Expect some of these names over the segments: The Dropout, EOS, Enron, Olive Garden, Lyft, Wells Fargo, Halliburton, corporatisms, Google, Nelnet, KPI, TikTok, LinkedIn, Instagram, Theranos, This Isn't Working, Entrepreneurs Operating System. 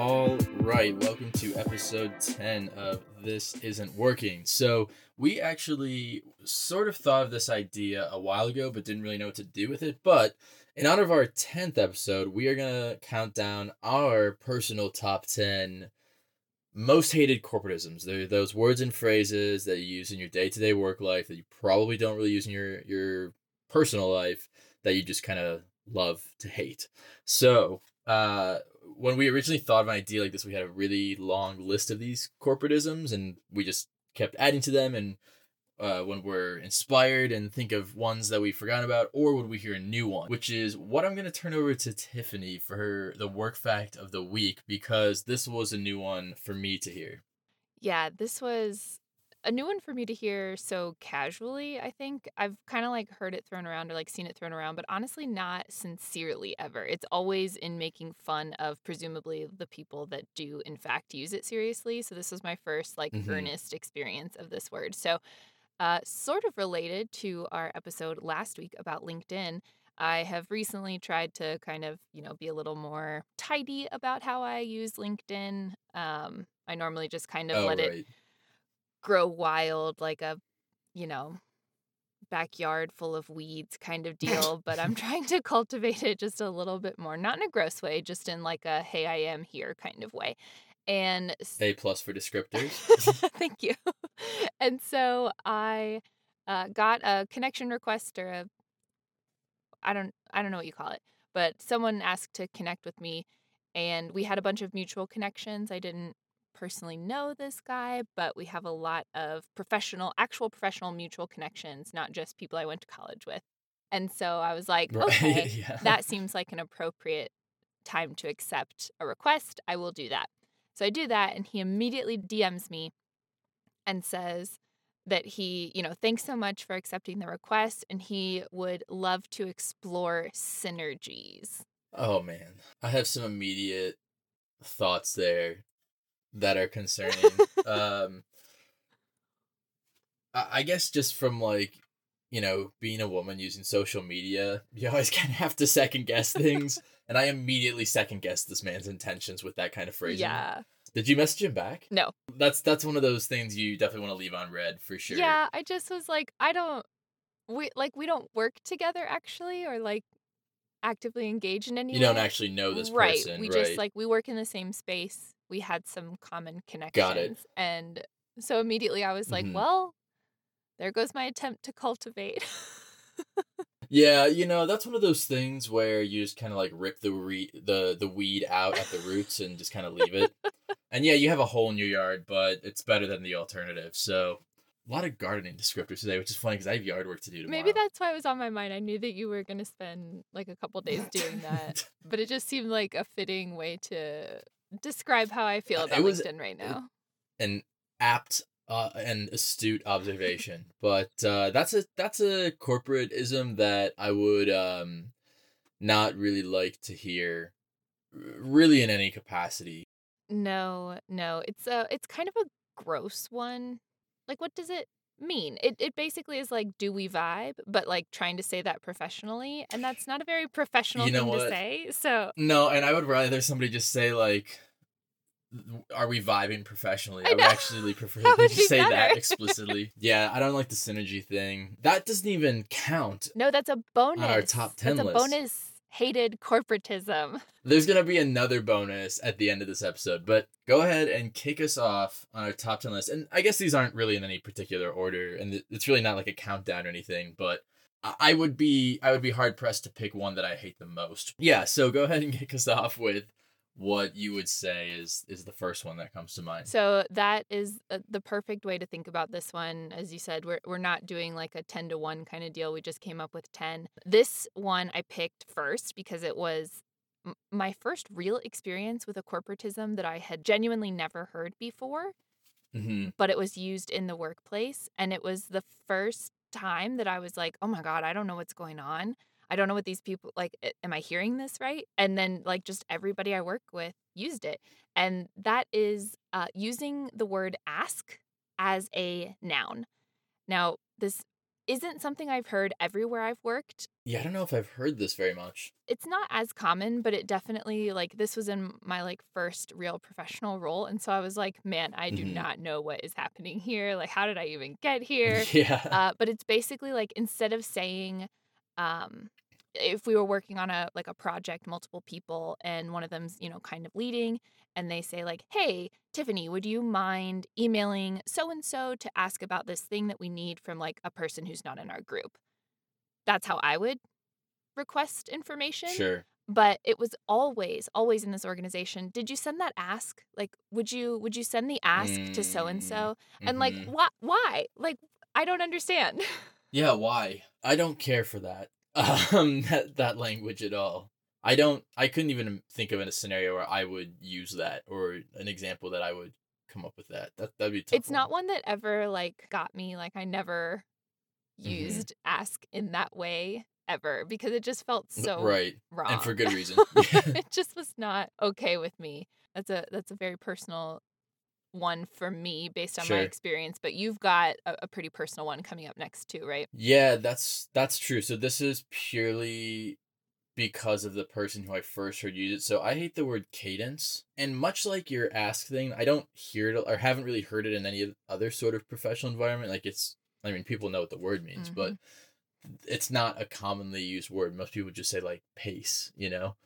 All right, welcome to episode 10 of This Isn't Working. So we actually sort of thought of this idea a while ago, but didn't really know what to do with it. But in honor of our 10th episode, we are going to count down our personal top 10 most hated corporatisms. They're those words and phrases that you use in your day-to-day work life that you probably don't really use in your personal life that you just kind of love to hate. So when we originally thought of an idea like this, we had a really long list of these corporatisms, and we just kept adding to them. And when we're inspired and think of ones that we forgot about, or when we hear a new one, which is what I'm going to turn over to Tiffany for her, the work fact of the week, because this was a new one for me to hear. Yeah, this was a new one for me to hear so casually, I think. I've kind of like heard it thrown around or like seen it thrown around, but honestly not sincerely ever. It's always in making fun of presumably the people that do in fact use it seriously. So this was my first like earnest experience of this word. So sort of related to our episode last week about LinkedIn, I have recently tried to kind of, you know, be a little more tidy about how I use LinkedIn. I normally just kind of it grow wild like a, you know, backyard full of weeds kind of deal, but I'm trying to cultivate it just a little bit more, not in a gross way, just in like a, hey, I am here kind of way. And A plus for descriptors. Thank you. And so I got a connection request or a, I don't know what you call it, but someone asked to connect with me, and we had a bunch of mutual connections. I didn't personally know this guy, but we have a lot of actual professional mutual connections, not just people I went to college with. And so I was like, okay, that seems like an appropriate time to accept a request. I will do that. So I do that, and he immediately DMs me and says that he, you know, thanks so much for accepting the request, and he would love to explore synergies. Oh, man. I have some immediate thoughts there that are concerning. I guess just from, like, you know, being a woman using social media, you always kind of have to second guess things. And I immediately second guessed this man's intentions with that kind of phrasing. Yeah. Did you message him back? No. That's one of those things you definitely want to leave on red for sure. Yeah, I just was like, we don't work together actually, or like actively engage in any way. You don't actually know this person. Right. We just like, we work in the same space. We had some common connections. Got it. And so immediately I was like, well, there goes my attempt to cultivate. Yeah, you know, that's one of those things where you just kind of like rip the weed out at the roots and just kind of leave it. And yeah, you have a hole in your yard, but it's better than the alternative. So a lot of gardening descriptors today, which is funny because I have yard work to do tomorrow. Maybe that's why it was on my mind. I knew that you were going to spend like a couple days doing that, but it just seemed like a fitting way to describe how I feel about LinkedIn right now. An apt an astute observation, but that's a corporatism that I would not really like to hear, really in any capacity. No, it's kind of a gross one. Like, what does it mean? It basically is like, do we vibe? But like trying to say that professionally, and that's not a very professional thing to say. So no, and I would rather somebody just say like, are we vibing professionally? I would actually prefer that you say that explicitly. Yeah, I don't like the synergy thing. That doesn't even count. No, that's a bonus. On our top 10 list. That's a bonus hated corporatism. There's going to be another bonus at the end of this episode, but go ahead and kick us off on our top 10 list. And I guess these aren't really in any particular order, and it's really not like a countdown or anything, but I would be hard-pressed to pick one that I hate the most. Yeah, so go ahead and kick us off with what you would say is the first one that comes to mind. So that is the perfect way to think about this one. As you said, we're not doing like a 10-to-1 kind of deal. We just came up with 10. This one I picked first because it was my first real experience with a corporatism that I had genuinely never heard before, but it was used in the workplace. And it was the first time that I was like, oh my God, I don't know what's going on. I don't know what these people, like, am I hearing this right? And then, like, just everybody I work with used it. And that is using the word ask as a noun. Now, this isn't something I've heard everywhere I've worked. Yeah, I don't know if I've heard this very much. It's not as common, but it definitely, like, this was in my, like, first real professional role. And so I was like, man, I do not know what is happening here. Like, how did I even get here? Yeah. But it's basically, like, instead of saying, if we were working on a project, multiple people, and one of them's, you know, kind of leading, and they say, like, hey, Tiffany, would you mind emailing so-and-so to ask about this thing that we need from, like, a person who's not in our group? That's how I would request information. Sure. But it was always in this organization, did you send that ask? Like, would you send the ask to so-and-so? And, like, why? Like, I don't understand. Yeah, why? I don't care for that. That language at all. I couldn't even think of a scenario where I would use that, or an example that I would come up with that. That'd be tough. It's not one that ever, like, got me. Like, I never used ask in that way ever, because it just felt so wrong. And for good reason. It just was not okay with me. That's a very personal one for me based on my experience, but you've got a pretty personal one coming up next too, right? Yeah, that's true. So this is purely because of the person who I first heard use it. So I hate the word cadence, and much like your ask thing, I don't hear it or haven't really heard it in any other sort of professional environment. Like, people know what the word means, but it's not a commonly used word. Most people just say, like, pace, you know?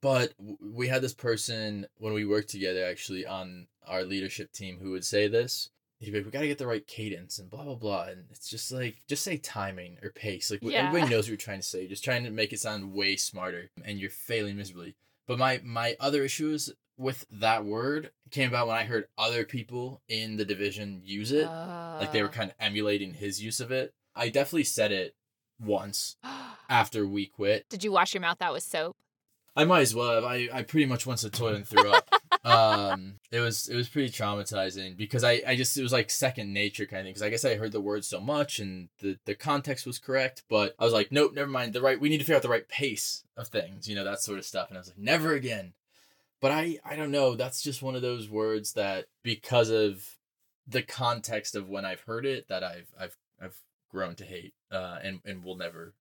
But we had this person when we worked together, actually, on our leadership team, who would say this. He'd be like, we got to get the right cadence and blah, blah, blah. And it's just like, just say timing or pace. Like, everybody knows what you're trying to say. You're just trying to make it sound way smarter, and you're failing miserably. But my other issues with that word came about when I heard other people in the division use it. Like, they were kind of emulating his use of it. I definitely said it once after we quit. Did you wash your mouth out with soap? I might as well have. I pretty much went to the toilet and threw up. It was pretty traumatizing, because it was like second nature kind of thing. Because I guess I heard the word so much, and the context was correct, but I was like, nope, never mind. We need to figure out the right pace of things, you know, that sort of stuff. And I was like, never again. But I don't know. That's just one of those words that, because of the context of when I've heard it, that I've grown to hate, and will never.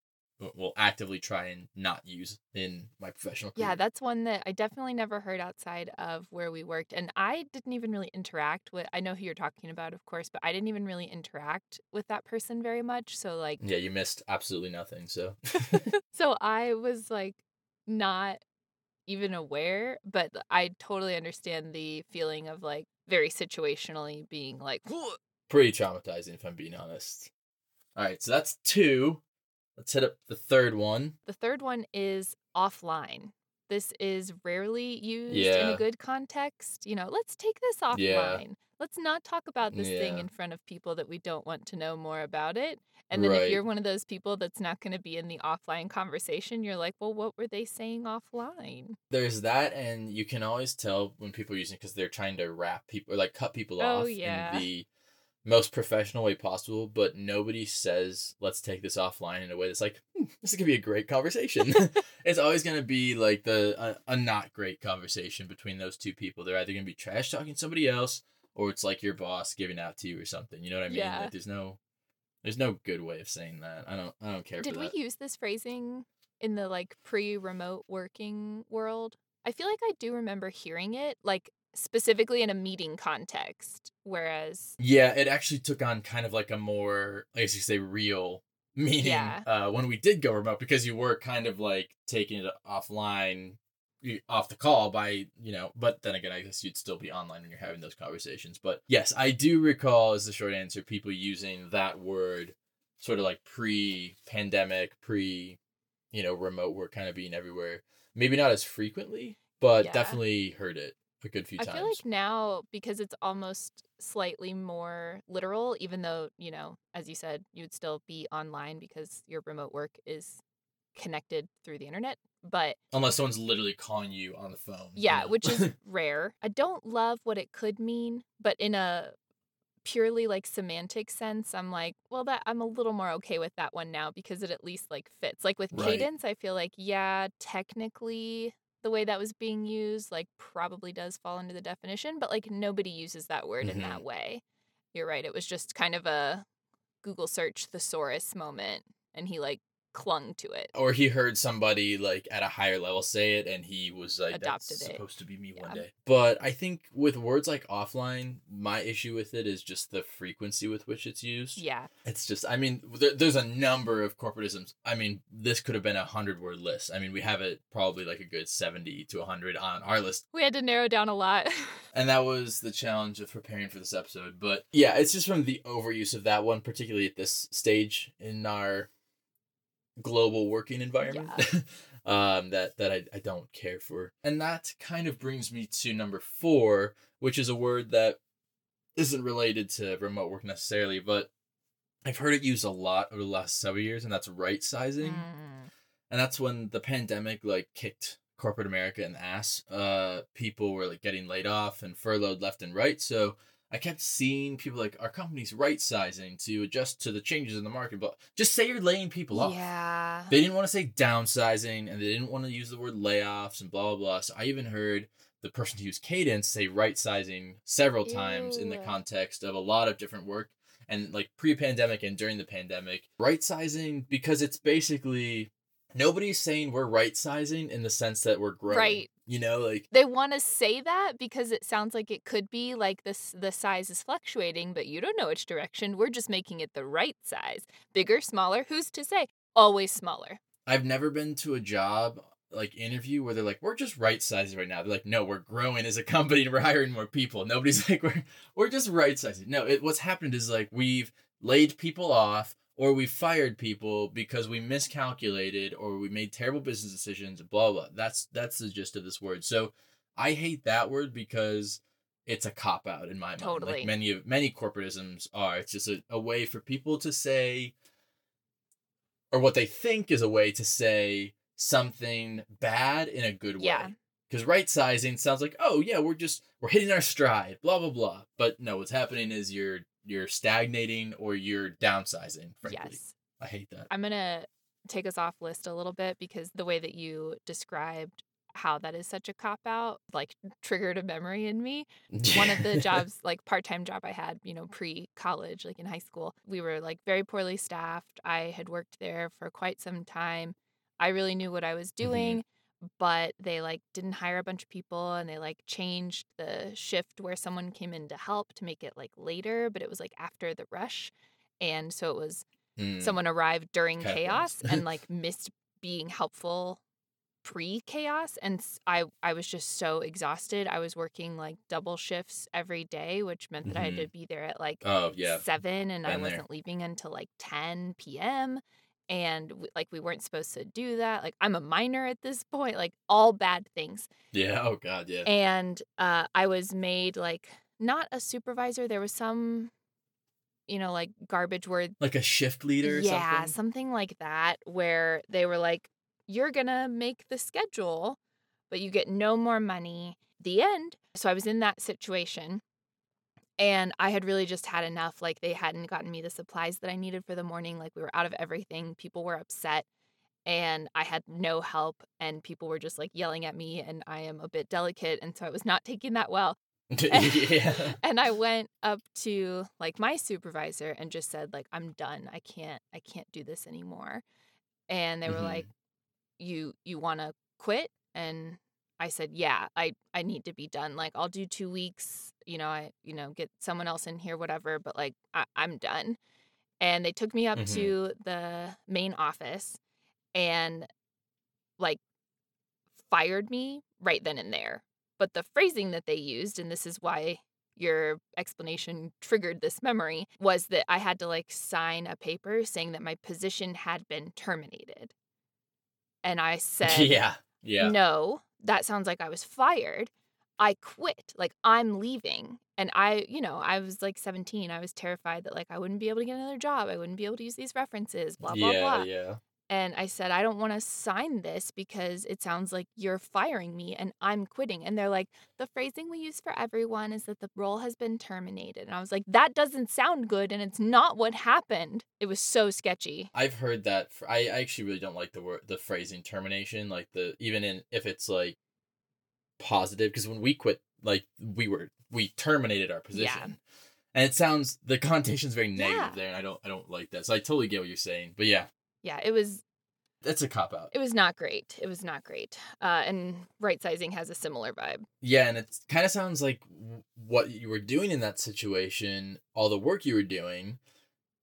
Will actively try and not use in my professional career. Yeah, that's one that I definitely never heard outside of where we worked. And I didn't even really interact with, I know who you're talking about, of course, but I didn't even really interact with that person very much. So, like... Yeah, you missed absolutely nothing, so... So I was, like, not even aware, but I totally understand the feeling of, like, very situationally being, like... Pretty traumatizing, if I'm being honest. All right, so that's two... Let's hit up the third one. The third one is offline. This is rarely used in a good context. You know, let's take this offline. Yeah. Let's not talk about this thing in front of people that we don't want to know more about it. And then if you're one of those people that's not going to be in the offline conversation, you're like, well, what were they saying offline? There's that, and you can always tell when people are using it because they're trying to wrap people or, like, cut people off in the most professional way possible, but nobody says, let's take this offline in a way that's like, this is going to be a great conversation. It's always going to be like a not great conversation between those two people. They're either going to be trash talking somebody else, or it's like your boss giving out to you or something. You know what I mean? Yeah. Like, there's no good way of saying that. I don't care. Did we use this phrasing in the, like, pre-remote working world? I feel like I do remember hearing it, like, specifically in a meeting context, whereas... Yeah, it actually took on kind of like a more, I guess you say, real meaning when we did go remote, because you were kind of like taking it offline, off the call by, you know, but then again, I guess you'd still be online when you're having those conversations. But yes, I do recall, as the short answer, people using that word sort of like pre-pandemic, remote work kind of being everywhere. Maybe not as frequently, but definitely heard it a good few times. I feel like now, because it's almost slightly more literal, even though, you know, as you said, you would still be online because your remote work is connected through the internet, but... Unless someone's literally calling you on the phone. Yeah, which is rare. I don't love what it could mean, but in a purely, like, semantic sense, I'm like, well, that I'm a little more okay with that one now, because it at least, like, fits. Like, with cadence, I feel like, technically... the way that was being used, like, probably does fall under the definition, but, like, nobody uses that word in that way. You're right. It was just kind of a Google search thesaurus moment, and he like clung to it. Or he heard somebody like at a higher level say it, and he was like, adopted that's it. Supposed to be me one day. But I think with words like offline, my issue with it is just the frequency with which it's used. Yeah. It's just, I mean, there's a number of corporatisms. I mean, this could have been 100-word list. I mean, we have it probably like a good 70 to 100 on our list. We had to narrow down a lot. And that was the challenge of preparing for this episode. But yeah, it's just from the overuse of that one, particularly at this stage in our global working environment, yeah. that I don't care for. And that kind of brings me to number 4, which is a word that isn't related to remote work necessarily, but I've heard it used a lot over the last several years, and that's right sizing. And that's when the pandemic like kicked corporate America in the ass. People were like getting laid off and furloughed left and right. So I kept seeing people like, our company's right-sizing to adjust to the changes in the market. But just say you're laying people off. Yeah. They didn't want to say downsizing, and they didn't want to use the word layoffs and blah, blah, blah. So I even heard the person who used cadence say right-sizing several times in the context of a lot of different work. And like pre-pandemic and during the pandemic, right-sizing, because it's basically... nobody's saying we're right-sizing in the sense that we're growing. Right. You know, like... they want to say that because it sounds like it could be like this, the size is fluctuating, but you don't know which direction. We're just making it the right size. Bigger, smaller, who's to say? Always smaller. I've never been to a job, like, interview where they're like, we're just right-sizing right now. They're like, no, we're growing as a company. We're hiring more people. Nobody's like, we're just right-sizing. No, what's happened is, like, we've laid people off, or we fired people because we miscalculated, or we made terrible business decisions, blah, blah. That's the gist of this word. So I hate that word because it's a cop-out in my mind. Totally. Like many corporatisms are. It's just a way for people to say, or what they think is a way to say something bad in a good way. Yeah. Because right-sizing sounds like, oh, yeah, we're hitting our stride, blah, blah, blah. But no, what's happening is you're stagnating, or you're downsizing, frankly. Yes. I hate that. I'm going to take us off list a little bit because the way that you described how that is such a cop-out, like, triggered a memory in me. One of the jobs, like, part-time job I had, you know, pre-college, like in high school, we were, like, very poorly staffed. I had worked there for quite some time. I really knew what I was doing. Mm-hmm. But they, like, didn't hire a bunch of people, and they, like, changed the shift where someone came in to help to make it, like, later. But it was, like, after the rush. And so it was someone arrived during chaos and, like, missed being helpful pre-chaos. And I was just so exhausted. I was working, like, double shifts every day, which meant that I had to be there at, like, 7. And I wasn't leaving until, like, 10 p.m., and we weren't supposed to do that. Like, I'm a minor at this point. Like, all bad things. Yeah. Oh, God, yeah. And I was made, like, not a supervisor. There was some, you know, like, garbage word. Like a shift leader or something? Yeah, something like that, where they were like, you're going to make the schedule, but you get no more money at the end. So I was in that situation. And I had really just had enough. Like, they hadn't gotten me the supplies that I needed for the morning. Like, we were out of everything. People were upset. And I had no help. And people were just, like, yelling at me. And I am a bit delicate. And so I was not taking that well. And I went up to, like, my supervisor and just said, like, I'm done. I can't do this anymore. And they were like, you want to quit? And I said, yeah, I need to be done. Like, I'll do 2 weeks, you know, get someone else in here, whatever, but like, I'm done. And they took me up to the main office and, like, fired me right then and there. But the phrasing that they used, and this is why your explanation triggered this memory, was that I had to, like, sign a paper saying that my position had been terminated. And I said, yeah. No. That sounds like I was fired. I quit. Like, I'm leaving. And I was like 17. I was terrified that, like, I wouldn't be able to get another job. I wouldn't be able to use these references, blah, blah, blah. Yeah. And I said, I don't want to sign this because it sounds like you're firing me and I'm quitting. And they're like, the phrasing we use for everyone is that the role has been terminated. And I was like, that doesn't sound good. And it's not what happened. It was so sketchy. I've heard that. I actually really don't like the word, the phrasing termination, like if it's like positive, because when we quit, like, we terminated our position. Yeah. And it sounds, the connotation's very negative there, and I don't like that. So I totally get what you're saying, but yeah. Yeah, it was... That's a cop-out. It was not great. It was not great. And right-sizing has a similar vibe. Yeah, and it kind of sounds like what you were doing in that situation, all the work you were doing,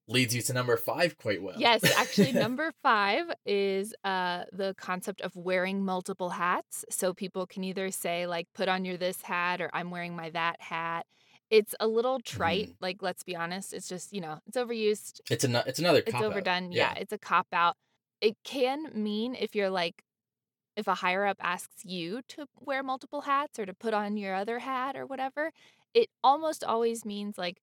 leads you to number 5 quite well. Yes, actually, number 5 is the concept of wearing multiple hats. So people can either say, like, put on your this hat, or I'm wearing my that hat. It's a little trite, like, let's be honest. It's just, you know, it's overused. It's another cop-out. It's overdone. Yeah, it's a cop-out. It can mean if you're like, if a higher up asks you to wear multiple hats or to put on your other hat or whatever, it almost always means like,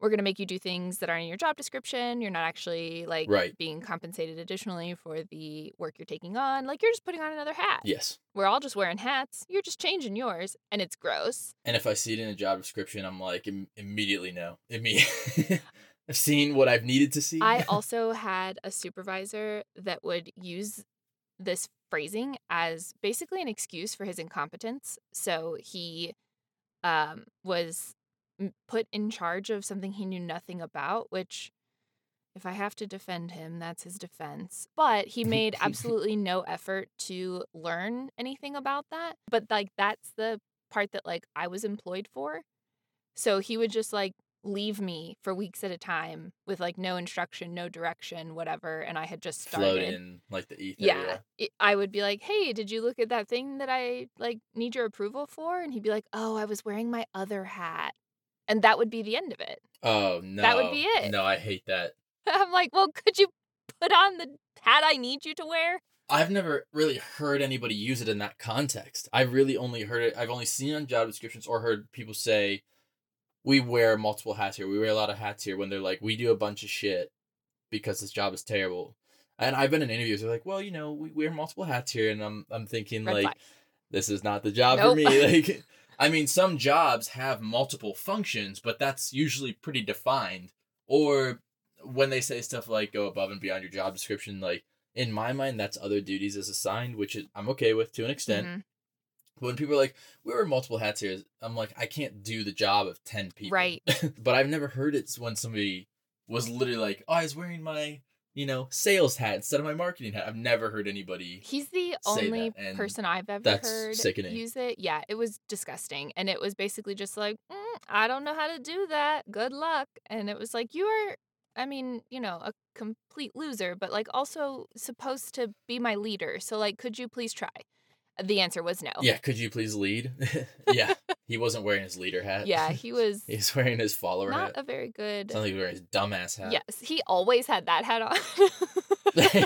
we're going to make you do things that aren't in your job description. You're not actually like being compensated additionally for the work you're taking on. Like you're just putting on another hat. Yes. We're all just wearing hats. You're just changing yours and it's gross. And if I see it in a job description, I'm like immediately no. I've seen what I've needed to see. I also had a supervisor that would use this phrasing as basically an excuse for his incompetence. So he was put in charge of something he knew nothing about, which if I have to defend him, that's his defense. But he made absolutely no effort to learn anything about that. But like that's the part that like I was employed for. So he would just like leave me for weeks at a time with like no instruction, no direction, whatever, and I had just started. Float in like the ether. Yeah. I would be like, hey, did you look at that thing that I like need your approval for? And he'd be like, oh, I was wearing my other hat. And that would be the end of it. Oh, no. That would be it. No, I hate that. I'm like, well, could you put on the hat I need you to wear? I've never really heard anybody use it in that context. I've really only heard it. I've only seen it on job descriptions or heard people say, we wear multiple hats here. We wear a lot of hats here when they're like, we do a bunch of shit because this job is terrible. And I've been in interviews. They're like, well, you know, we wear multiple hats here. And I'm thinking red like, flag. This is not the job for me. Like, I mean, some jobs have multiple functions, but that's usually pretty defined. Or when they say stuff like go above and beyond your job description, like in my mind, that's other duties as assigned, which I'm okay with to an extent. Mm-hmm. When people are like, we wear multiple hats here, I'm like, I can't do the job of 10 people. Right. But I've never heard it when somebody was literally like, oh, I was wearing my, you know, sales hat instead of my marketing hat. I've never heard anybody He's the only person I've ever heard sickening. Use it. Yeah, it was disgusting. And it was basically just like, I don't know how to do that. Good luck. And it was like, you are, I mean, you know, a complete loser, but like also supposed to be my leader. So like, could you please try? The answer was no. Yeah, could you please lead? Yeah, he wasn't wearing his leader hat. Yeah, he was... He's wearing his follower hat. Not a very good... Sounds like he was wearing his dumbass hat. Yes, he always had that hat on.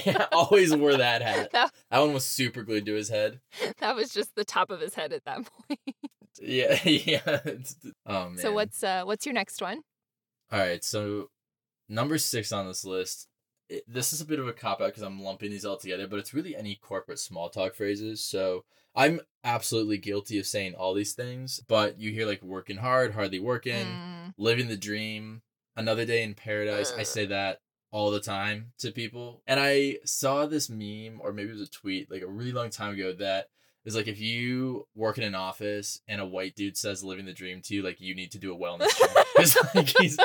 Yeah, always wore that hat. That one was super glued to his head. That was just the top of his head at that point. Yeah. Oh, man. So what's your next one? All right, so number 6 on this list... This is a bit of a cop-out because I'm lumping these all together, but it's really any corporate small talk phrases. So I'm absolutely guilty of saying all these things, but you hear like working hard, hardly working, living the dream, another day in paradise. I say that all the time to people. And I saw this meme, or maybe it was a tweet, like a really long time ago that is like, if you work in an office and a white dude says living the dream to you, like you need to do a wellness check. Because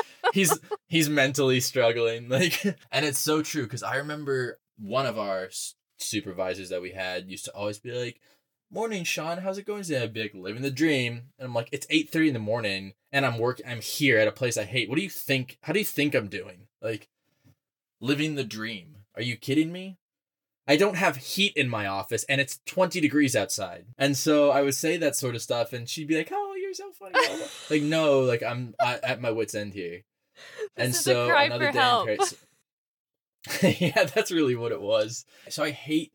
like, he's mentally struggling. Like, and it's so true. Because I remember one of our supervisors that we had used to always be like, morning, Sean, how's it going today? I'd be like, living the dream. And I'm like, it's 8:30 in the morning and I'm here at a place I hate. What do you think? How do you think I'm doing? Like, living the dream. Are you kidding me? I don't have heat in my office and it's 20 degrees outside. And so I would say that sort of stuff and she'd be like, oh, you're so funny. Like, no, like I'm at my wit's end here. This and is so a cry another for day help. Yeah, that's really what it was. So I hate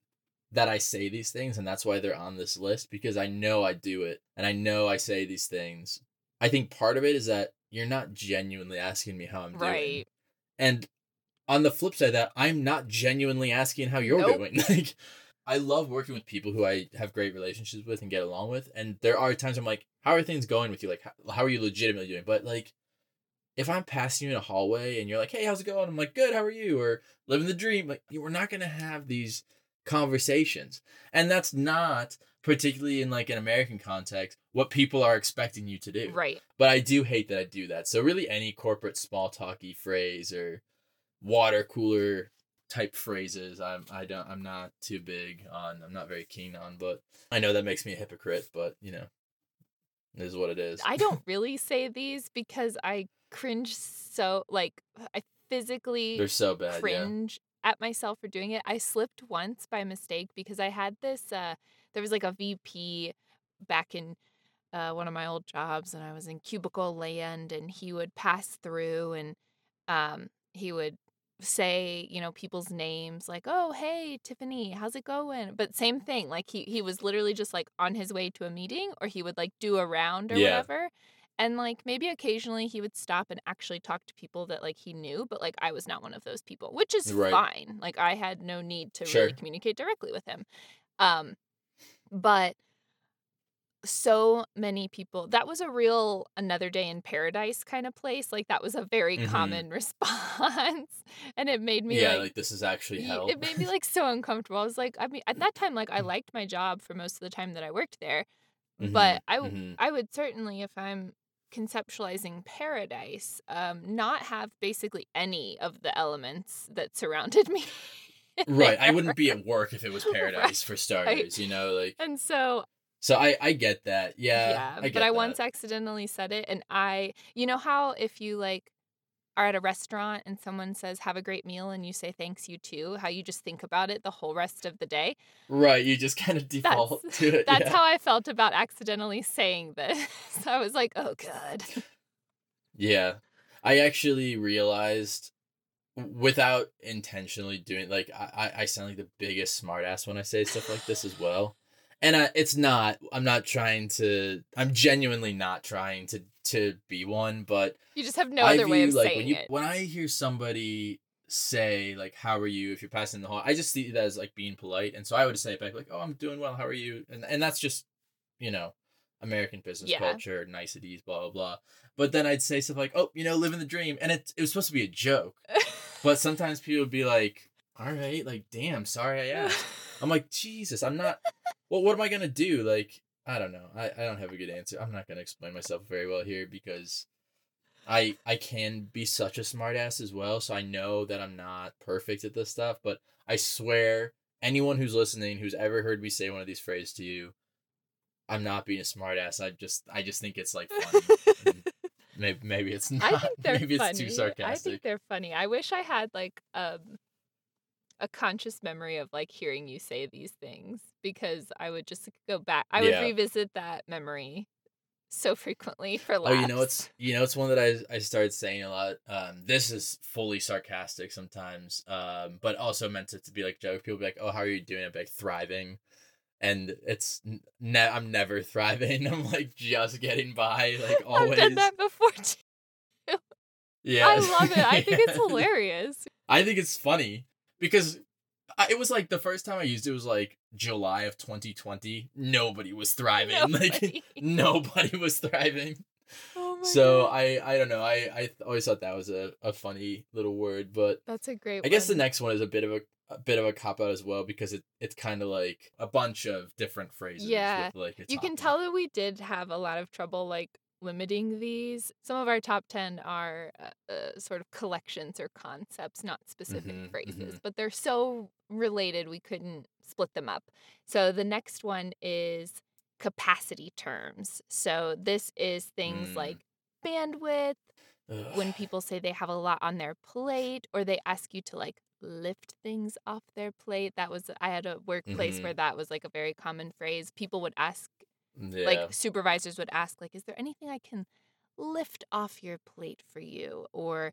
that I say these things and that's why they're on this list because I know I do it and I know I say these things. I think part of it is that you're not genuinely asking me how I'm doing. And on the flip side of that, I'm not genuinely asking how you're doing. Like, I love working with people who I have great relationships with and get along with. And there are times I'm like, how are things going with you? Like, how are you legitimately doing? But like, if I'm passing you in a hallway and you're like, hey, how's it going? I'm like, good, how are you? Or living the dream. Like, we're not going to have these conversations. And that's not particularly in like an American context, what people are expecting you to do. Right. But I do hate that I do that. So really any corporate small talky phrase or water cooler type phrases, I'm not too big on, I'm not very keen on, but I know that makes me a hypocrite, but you know, it is what it is. I don't really say these because I cringe so, like, I physically they're so bad, cringe yeah. at myself for doing it. I slipped once by mistake because I had this, there was like a VP back in one of my old jobs, and I was in cubicle land, and he would pass through and he would say, you know, people's names, like, oh, hey, Tiffany, how's it going? But same thing, like he was literally just like on his way to a meeting, or he would like do a round or yeah. whatever. And like maybe occasionally he would stop and actually talk to people that like he knew, but like I was not one of those people, which is right. fine. Like I had no need to sure. really communicate directly with him. But so many people, that was a real another day in paradise kind of place. Like that was a very mm-hmm. common response. And it made me like this is actually hell. It made me like so uncomfortable. I was like, I mean, at that time, like I liked my job for most of the time that I worked there. Mm-hmm. But I would certainly, if I'm conceptualizing paradise, not have basically any of the elements that surrounded me. Right. I wouldn't be at work if it was paradise right. for starters, you know, like. And so I get that. Yeah. But I once accidentally said it, and you know how if you like are at a restaurant and someone says, have a great meal, and you say, thanks, you too, how you just think about it the whole rest of the day. Right. You just kind of default to it. That's yeah. how I felt about accidentally saying this. So I was like, oh God. Yeah. I actually realized without intentionally doing, like, I sound like the biggest smartass when I say stuff like this as well. And I'm genuinely not trying to be one, but you just have no other way of saying it. When I hear somebody say, like, how are you, if you're passing the hall, I just see that as like being polite. And so I would say it back, like, oh, I'm doing well, how are you? And that's just, you know, American business yeah. culture, niceties, blah, blah, blah. But then I'd say stuff like, oh, you know, living the dream. And it was supposed to be a joke. But sometimes people would be like, all right, like, damn, sorry I asked. I'm like, Jesus, I'm not. Well, what am I going to do? Like, I don't know. I don't have a good answer. I'm not going to explain myself very well here because I can be such a smartass as well. So I know that I'm not perfect at this stuff, but I swear anyone who's listening, who's ever heard me say one of these phrases to you, I'm not being a smartass. I just think it's like funny. Maybe it's not. I think they're maybe funny. It's too sarcastic. I think they're funny. I wish I had like a conscious memory of like hearing you say these things, because I would just go back. I would yeah. revisit that memory so frequently for laughs. Oh, you know it's one that I started saying a lot. This is fully sarcastic sometimes, but also meant to be like joke. People be like, "Oh, how are you doing?" I'd be like, "Thriving," and it's I'm never thriving. I'm like just getting by. Like always. I've done that before too. Yeah, I love it. I think it's hilarious. I think it's funny. Because it was like the first time I used it was like July of 2020. Nobody was thriving. Like nobody was thriving. Oh my God. I don't know. I always thought that was a funny little word, but that's a great one. I guess the next one is a bit of a cop out as well, because it's kind of like a bunch of different phrases. Yeah, with like you can tell that we did have a lot of trouble like limiting these. Some of our top 10 are sort of collections or concepts, not specific phrases, but they're so related we couldn't split them up. So the next one is capacity terms. So this is things like bandwidth, when people say they have a lot on their plate, or they ask you to like lift things off their plate. I had a workplace where that was like a very common phrase. People would ask, yeah. like supervisors would ask, like, is there anything I can lift off your plate for you? Or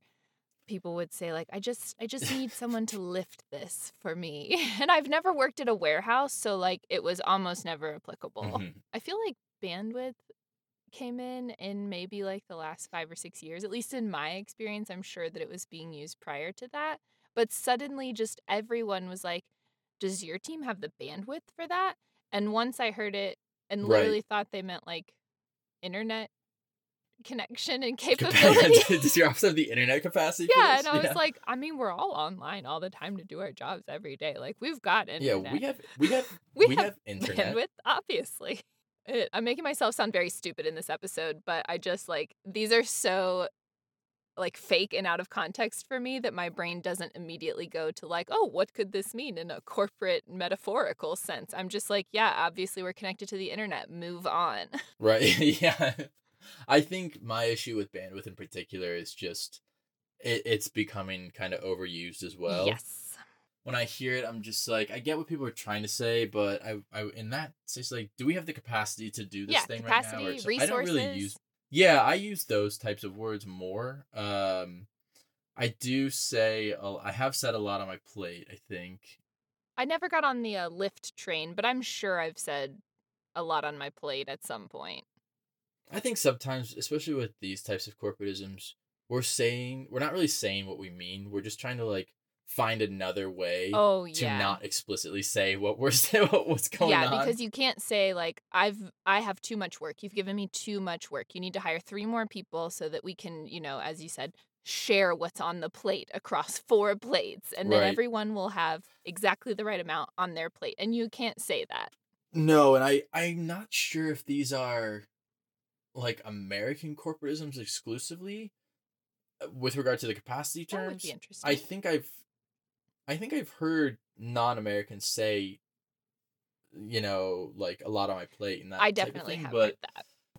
people would say, like, I just need someone to lift this for me. And I've never worked at a warehouse, so like it was almost never applicable. I feel like bandwidth came in maybe like the last 5 or 6 years, at least in my experience. I'm sure that it was being used prior to that, but suddenly just everyone was like, does your team have the bandwidth for that? And once I heard it, and literally thought they meant like internet connection and capability. Does your office have the internet capacity? Yeah, for this? And I was like, I mean, we're all online all the time to do our jobs every day. Like, we've got internet. Yeah, we have internet bandwidth, obviously. I'm making myself sound very stupid in this episode, but I just like these are so like fake and out of context for me that my brain doesn't immediately go to like, oh, what could this mean in a corporate metaphorical sense? I'm just like, yeah, obviously we're connected to the internet. Move on. Right. Yeah. I think my issue with bandwidth in particular is just it's becoming kind of overused as well. Yes. When I hear it, I'm just like, I get what people are trying to say, but I in that sense, like, do we have the capacity to do this thing right now? Or resources. I use those types of words more. I do say, I have said a lot on my plate, I think. I never got on the Lyft train, but I'm sure I've said a lot on my plate at some point. I think sometimes, especially with these types of corporatisms, we're not really saying what we mean. We're just trying to like find another way to not explicitly say what we're what's going on. Yeah, because you can't say like I have too much work. You've given me too much work. You need to hire 3 more people so that we can, you know, as you said, share what's on the plate across 4 plates, and then everyone will have exactly the right amount on their plate. And you can't say that. No, and I'm not sure if these are like American corporatisms exclusively with regard to the capacity terms. That would be interesting. I think I've heard non-Americans say, you know, like a lot on my plate and that I definitely type of thing, have heard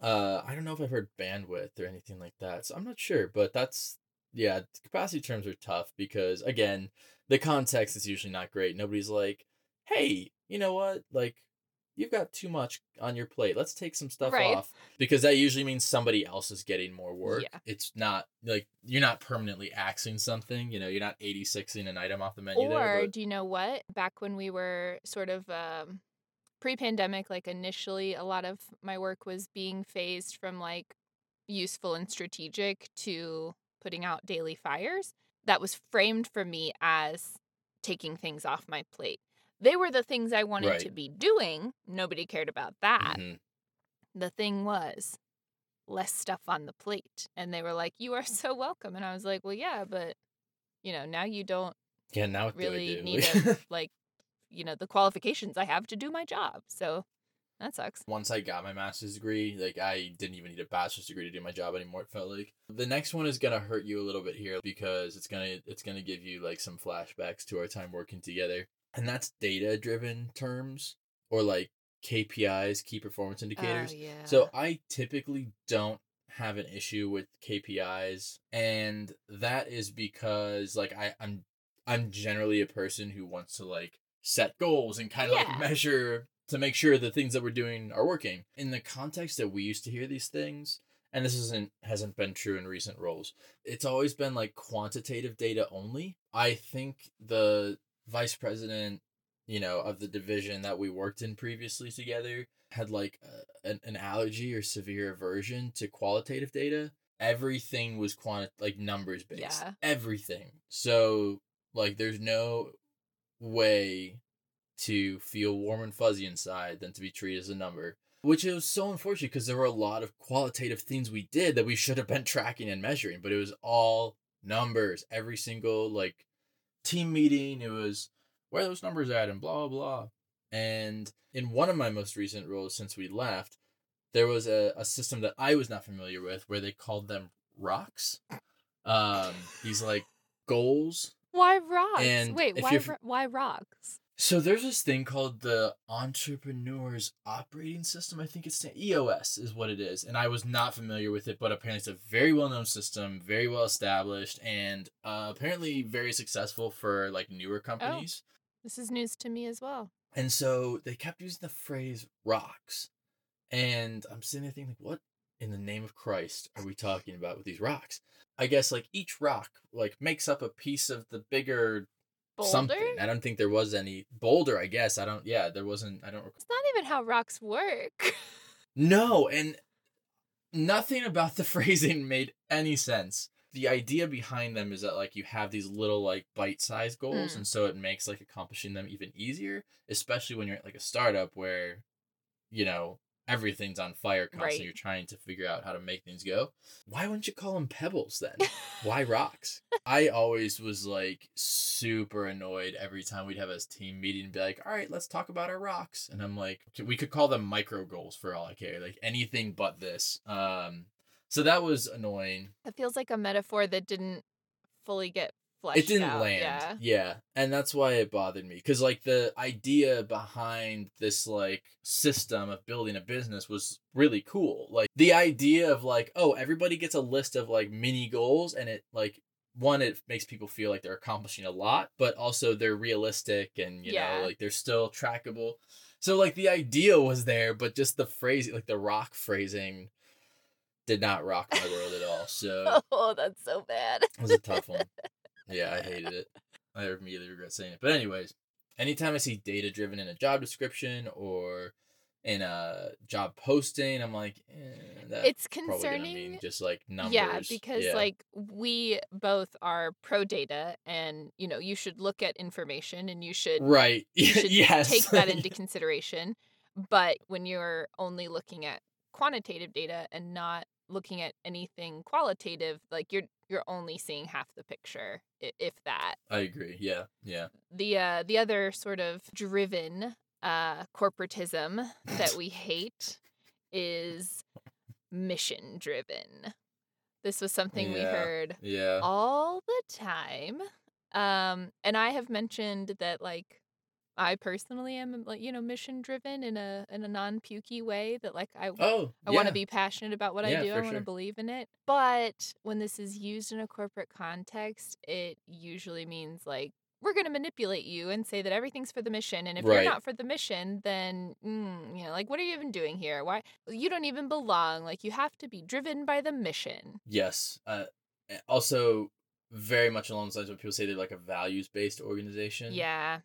that. I don't know if I've heard bandwidth or anything like that. So I'm not sure, but capacity terms are tough because again, the context is usually not great. Nobody's like, "Hey, you know what? Like you've got too much on your plate. Let's take some stuff off." Because that usually means somebody else is getting more work. Yeah. It's not like you're not permanently axing something. You know, you're not 86ing an item off the menu. Do you know what? Back when we were sort of pre-pandemic, like initially a lot of my work was being phased from like useful and strategic to putting out daily fires. That was framed for me as taking things off my plate. They were the things I wanted to be doing. Nobody cared about that. Mm-hmm. The thing was less stuff on the plate. And they were like, you are so welcome. And I was like, well, yeah, but, you know, now you don't really need a, like, you know, the qualifications I have to do my job. So that sucks. Once I got my master's degree, like I didn't even need a bachelor's degree to do my job anymore. It felt like the next one is going to hurt you a little bit here because it's going to give you like some flashbacks to our time working together. And that's data-driven terms or like KPIs, key performance indicators. Yeah. So I typically don't have an issue with KPIs. And that is because like I'm generally a person who wants to like set goals and kind of like measure to make sure the things that we're doing are working. In the context that we used to hear these things, and this hasn't been true in recent roles, it's always been like quantitative data only. I think the vice president, you know, of the division that we worked in previously together had like an allergy or severe aversion to qualitative data. Everything was like numbers based. Yeah. Everything. So like there's no way to feel warm and fuzzy inside than to be treated as a number, which is so unfortunate because there were a lot of qualitative things we did that we should have been tracking and measuring, but it was all numbers. Every single like team meeting, it was where those numbers at and blah blah blah. And in one of my most recent roles since we left, there was a system that I was not familiar with where they called them rocks, these like goals. Why rocks? And why rocks? So there's this thing called the Entrepreneurs Operating System. I think it's EOS is what it is. And I was not familiar with it, but apparently it's a very well-known system, very well established, and apparently very successful for like newer companies. Oh, this is news to me as well. And so they kept using the phrase rocks. And I'm sitting there thinking, like, what in the name of Christ are we talking about with these rocks? I guess like each rock like makes up a piece of the bigger boulder? Something. I don't think there was any boulder, I guess. I don't recall. It's not even how rocks work. No, and nothing about the phrasing made any sense. The idea behind them is that like you have these little like bite-sized goals, and so it makes like accomplishing them even easier, especially when you're at like a startup where, you know, everything's on fire constantly. Right. You're trying to figure out how to make things go. Why wouldn't you call them pebbles then? Why rocks? I always was like super annoyed every time we'd have a team meeting and be like, all right, let's talk about our rocks. And I'm like, we could call them micro goals for all I care. Like anything but this. So that was annoying. It feels like a metaphor that didn't fully get fleshed out. It didn't land. Yeah. And that's why it bothered me. Because like the idea behind this like system of building a business was really cool. Like the idea of like, oh, everybody gets a list of like mini goals, and it like, one, it makes people feel like they're accomplishing a lot, but also they're realistic and, you know, like they're still trackable. So like the idea was there, but just the phrasing, like the rock phrasing, did not rock my world at all. So oh, that's so bad. It was a tough one. Yeah, I hated it. I immediately regret saying it. But anyways, anytime I see data driven in a job description or in a job posting, I'm like, that's it's concerning. Mean just like numbers. Yeah, because like we both are pro data, and you know you should look at information and you should right. You should yes. take that into consideration. But when you're only looking at quantitative data and not looking at anything qualitative, like you're only seeing half the picture, if that. I agree. Yeah. The other sort of driven corporatism that we hate is mission driven. This was something we heard all the time, and I have mentioned that like I personally am, like, you know, mission driven in a non-pukey way that like I want to be passionate about what I do. I want to believe in it. But when this is used in a corporate context, it usually means like we're going to manipulate you and say that everything's for the mission. And if you're not for the mission, then, you know, like, what are you even doing here? Why? You don't even belong. Like, you have to be driven by the mission. Yes. Also, very much along the lines of people say they're like a values-based organization. Yeah.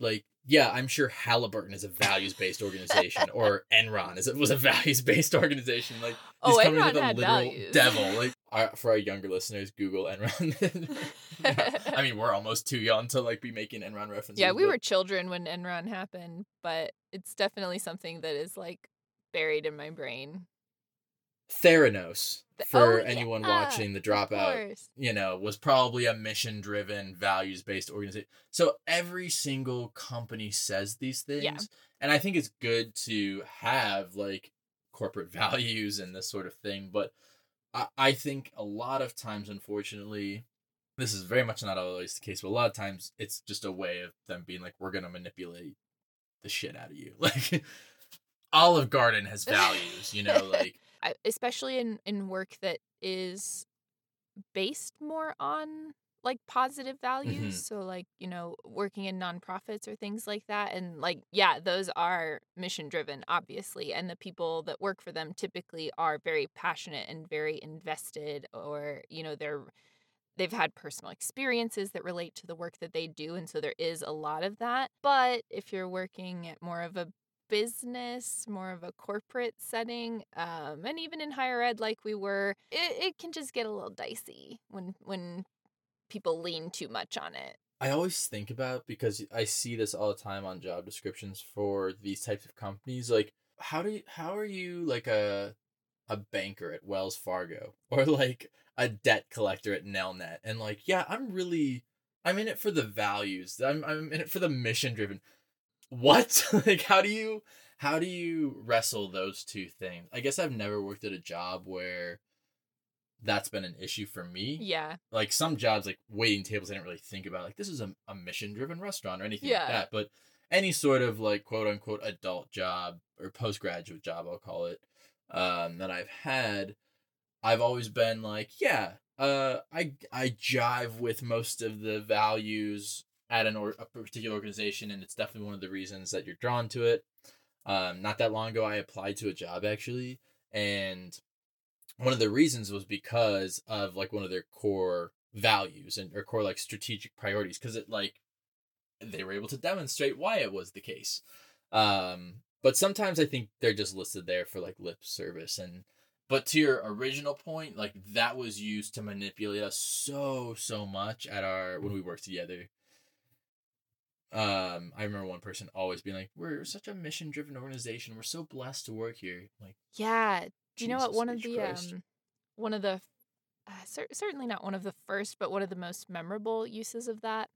Like, yeah, I'm sure Halliburton is a values-based organization, or Enron was a values-based organization. Like, these companies are the literal devil. Like, for our younger listeners, Google Enron. I mean, we're almost too young to like be making Enron references. Yeah, we were children when Enron happened, but it's definitely something that is like buried in my brain. Theranos, for anyone watching The Dropout, you know, was probably a mission-driven, values-based organization. So every single company says these things. Yeah. And I think it's good to have, like, corporate values and this sort of thing. But I think a lot of times, unfortunately, this is very much not always the case, but a lot of times it's just a way of them being like, we're going to manipulate the shit out of you. Like, Olive Garden has values, you know, like... Especially in work that is based more on like positive values. Mm-hmm. So like, you know, working in nonprofits or things like that. And like, yeah, those are mission driven, obviously. And the people that work for them typically are very passionate and very invested, or, you know, they've had personal experiences that relate to the work that they do. And so there is a lot of that. But if you're working at more of a business, more of a corporate setting, and even in higher ed like we were, it can just get a little dicey when people lean too much on it. I always think about, because I see this all the time on job descriptions for these types of companies, like how are you like a banker at Wells Fargo, or like a debt collector at Nelnet, and like, yeah, I'm in it for the values, I'm in it for the mission driven. What? Like, how do you wrestle those two things? I guess I've never worked at a job where that's been an issue for me. Yeah. Like, some jobs, like waiting tables, I didn't really think about, like, this is a mission-driven restaurant or anything like that. But any sort of, like, quote-unquote adult job or postgraduate job, I'll call it, that I've had, I've always been like, I jive with most of the values at a particular organization, and it's definitely one of the reasons that you're drawn to it. Not that long ago, I applied to a job, actually, and one of the reasons was because of, like, one of their core values and or core, like, strategic priorities, because it, like, they were able to demonstrate why it was the case. But sometimes I think they're just listed there for, like, lip service. But to your original point, like, that was used to manipulate us so much when we worked together. I remember one person always being like, we're such a mission-driven organization. We're so blessed to work here. I'm like, yeah. Do you know what? Certainly not one of the first, but one of the most memorable uses of that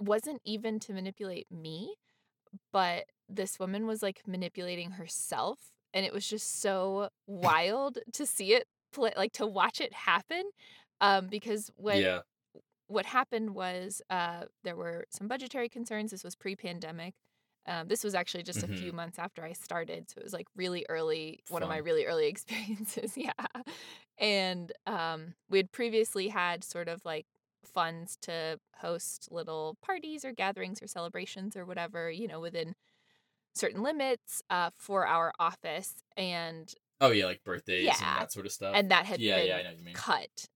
wasn't even to manipulate me, but this woman was like manipulating herself. And it was just so wild to see it play, like to watch it happen. Because what happened was there were some budgetary concerns. This was pre-pandemic. This was actually just a few months after I started. So it was like really early, one of my really early experiences. Yeah. And we had previously had sort of like funds to host little parties or gatherings or celebrations or whatever, you know, within certain limits for our office. And like birthdays and that sort of stuff. And that had been I know what you mean. Cut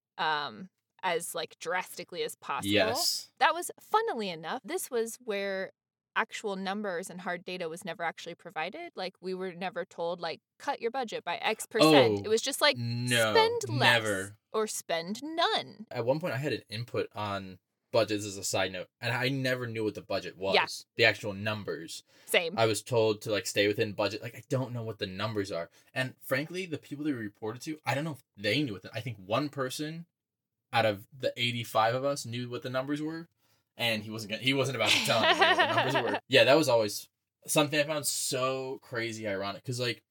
as like drastically as possible. Yes. That was, funnily enough, this was where actual numbers and hard data was never actually provided. Like we were never told like cut your budget by X%. It was just like spend less or spend none. At one point I had an input on budgets as a side note, and I never knew what the budget was. Yeah. The actual numbers. Same. I was told to like stay within budget. Like I don't know what the numbers are. And frankly, the people they reported to, I don't know if they knew what I think one person out of the 85 of us knew what the numbers were. And he wasn't about to tell me what the numbers were. Yeah, that was always something I found so crazy ironic. Because, like,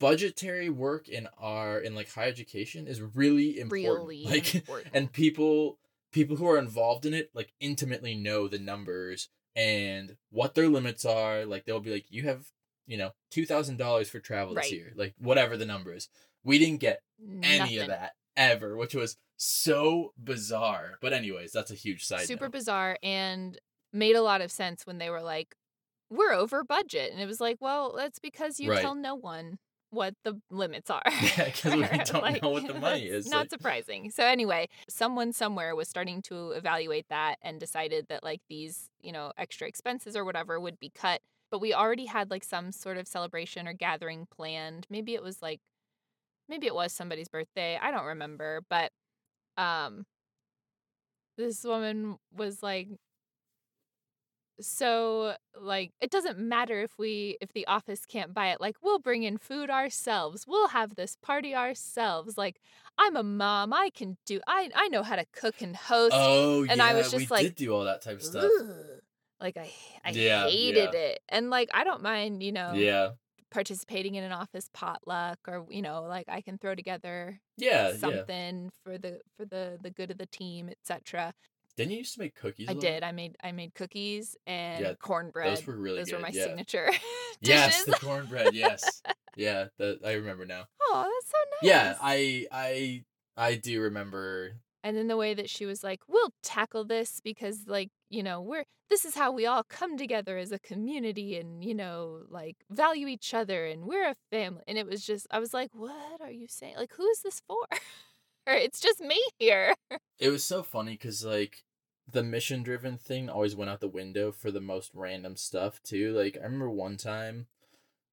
budgetary work in higher education is really important. And people who are involved in it, like, intimately know the numbers and what their limits are. Like, they'll be like, you have, you know, $2,000 for travel this year. Like, whatever the number is. We didn't get any of that ever, which was so bizarre. But anyways, that's a huge side super note. Bizarre, and made a lot of sense when they were like, we're over budget. And it was like, well, that's because you tell no one what the limits are. Yeah, because we don't know what the money is. Not surprising. So anyway, someone somewhere was starting to evaluate that and decided that like these, you know, extra expenses or whatever would be cut. But we already had like some sort of celebration or gathering planned. Maybe it was somebody's birthday. I don't remember. But this woman was like, so like, it doesn't matter if the office can't buy it. Like, we'll bring in food ourselves. We'll have this party ourselves. Like, I'm a mom. I can do. I know how to cook and host. Oh, and yeah, I was just we did do all that type of stuff. Ugh. Like I hated it. And like, I don't mind, you know. Yeah. Participating in an office potluck, or you know, like I can throw together something for the good of the team, etc. Didn't you used to make cookies? I did. I made cookies and cornbread. Those were really good. Those were my signature dishes. Yes, the cornbread. Yes, I remember now. Oh, that's so nice. Yeah, I do remember. And then the way that she was like, we'll tackle this because, like, you know, this is how we all come together as a community and, you know, like, value each other and we're a family. And it was just, I was like, what are you saying? Like, who is this for? Or it's just me here. It was so funny because, like, the mission-driven thing always went out the window for the most random stuff, too. Like, I remember one time,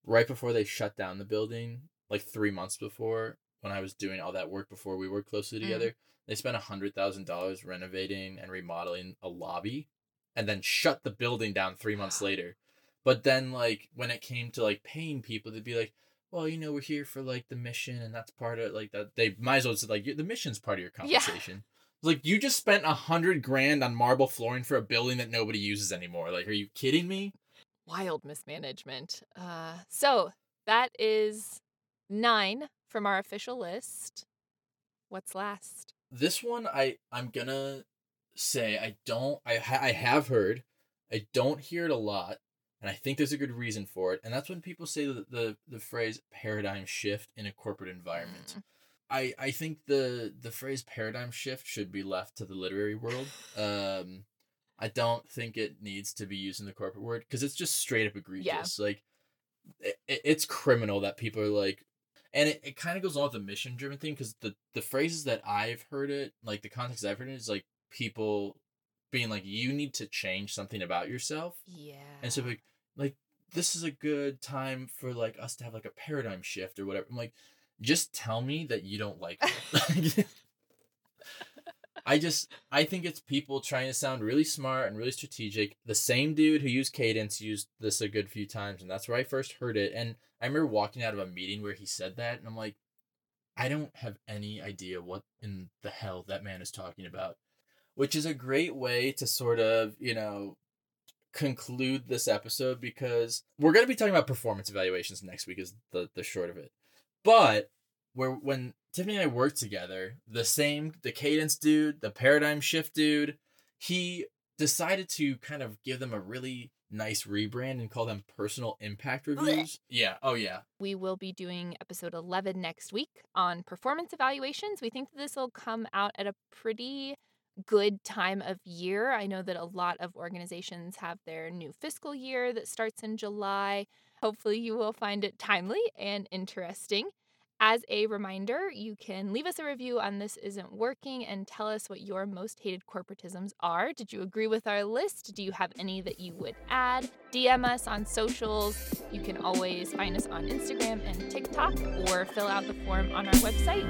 right before they shut down the building, like 3 months before, when I was doing all that work before we worked closely together, they spent $100,000 renovating and remodeling a lobby and then shut the building down 3 months later. But then, like, when it came to, like, paying people, they'd be like, well, you know, we're here for, like, the mission, and that's part of, like, that. They might as well say, like, the mission's part of your compensation. Yeah. Like, you just spent $100,000 on marble flooring for a building that nobody uses anymore. Like, are you kidding me? Wild mismanagement. So that is 9 from our official list. What's last? This one, I'm gonna say I have heard. I don't hear it a lot, and I think there's a good reason for it. And that's when people say the phrase paradigm shift in a corporate environment. I think the phrase paradigm shift should be left to the literary world. I don't think it needs to be used in the corporate world because it's just straight up egregious. Yeah. Like, it's criminal that people are like. And it kind of goes on with the mission-driven thing, because the phrases that I've heard it, like, the context I've heard it is, like, people being like, you need to change something about yourself. Yeah. And so, like, this is a good time for, like, us to have, like, a paradigm shift or whatever. I'm like, just tell me that you don't like it. I think it's people trying to sound really smart and really strategic. The same dude who used cadence used this a good few times, and that's where I first heard it. And I remember walking out of a meeting where he said that, and I'm like, I don't have any idea what in the hell that man is talking about, which is a great way to sort of, you know, conclude this episode, because we're going to be talking about performance evaluations next week is the short of it. But when Tiffany and I worked together, the cadence dude, the paradigm shift dude, he decided to kind of give them a really nice rebrand and call them personal impact reviews. Yeah. Oh, yeah. We will be doing episode 11 next week on performance evaluations. We think this will come out at a pretty good time of year. I know that a lot of organizations have their new fiscal year that starts in July. Hopefully you will find it timely and interesting. As a reminder, you can leave us a review on This Isn't Working and tell us what your most hated corporatisms are. Did you agree with our list? Do you have any that you would add? DM us on socials. You can always find us on Instagram and TikTok, or fill out the form on our website.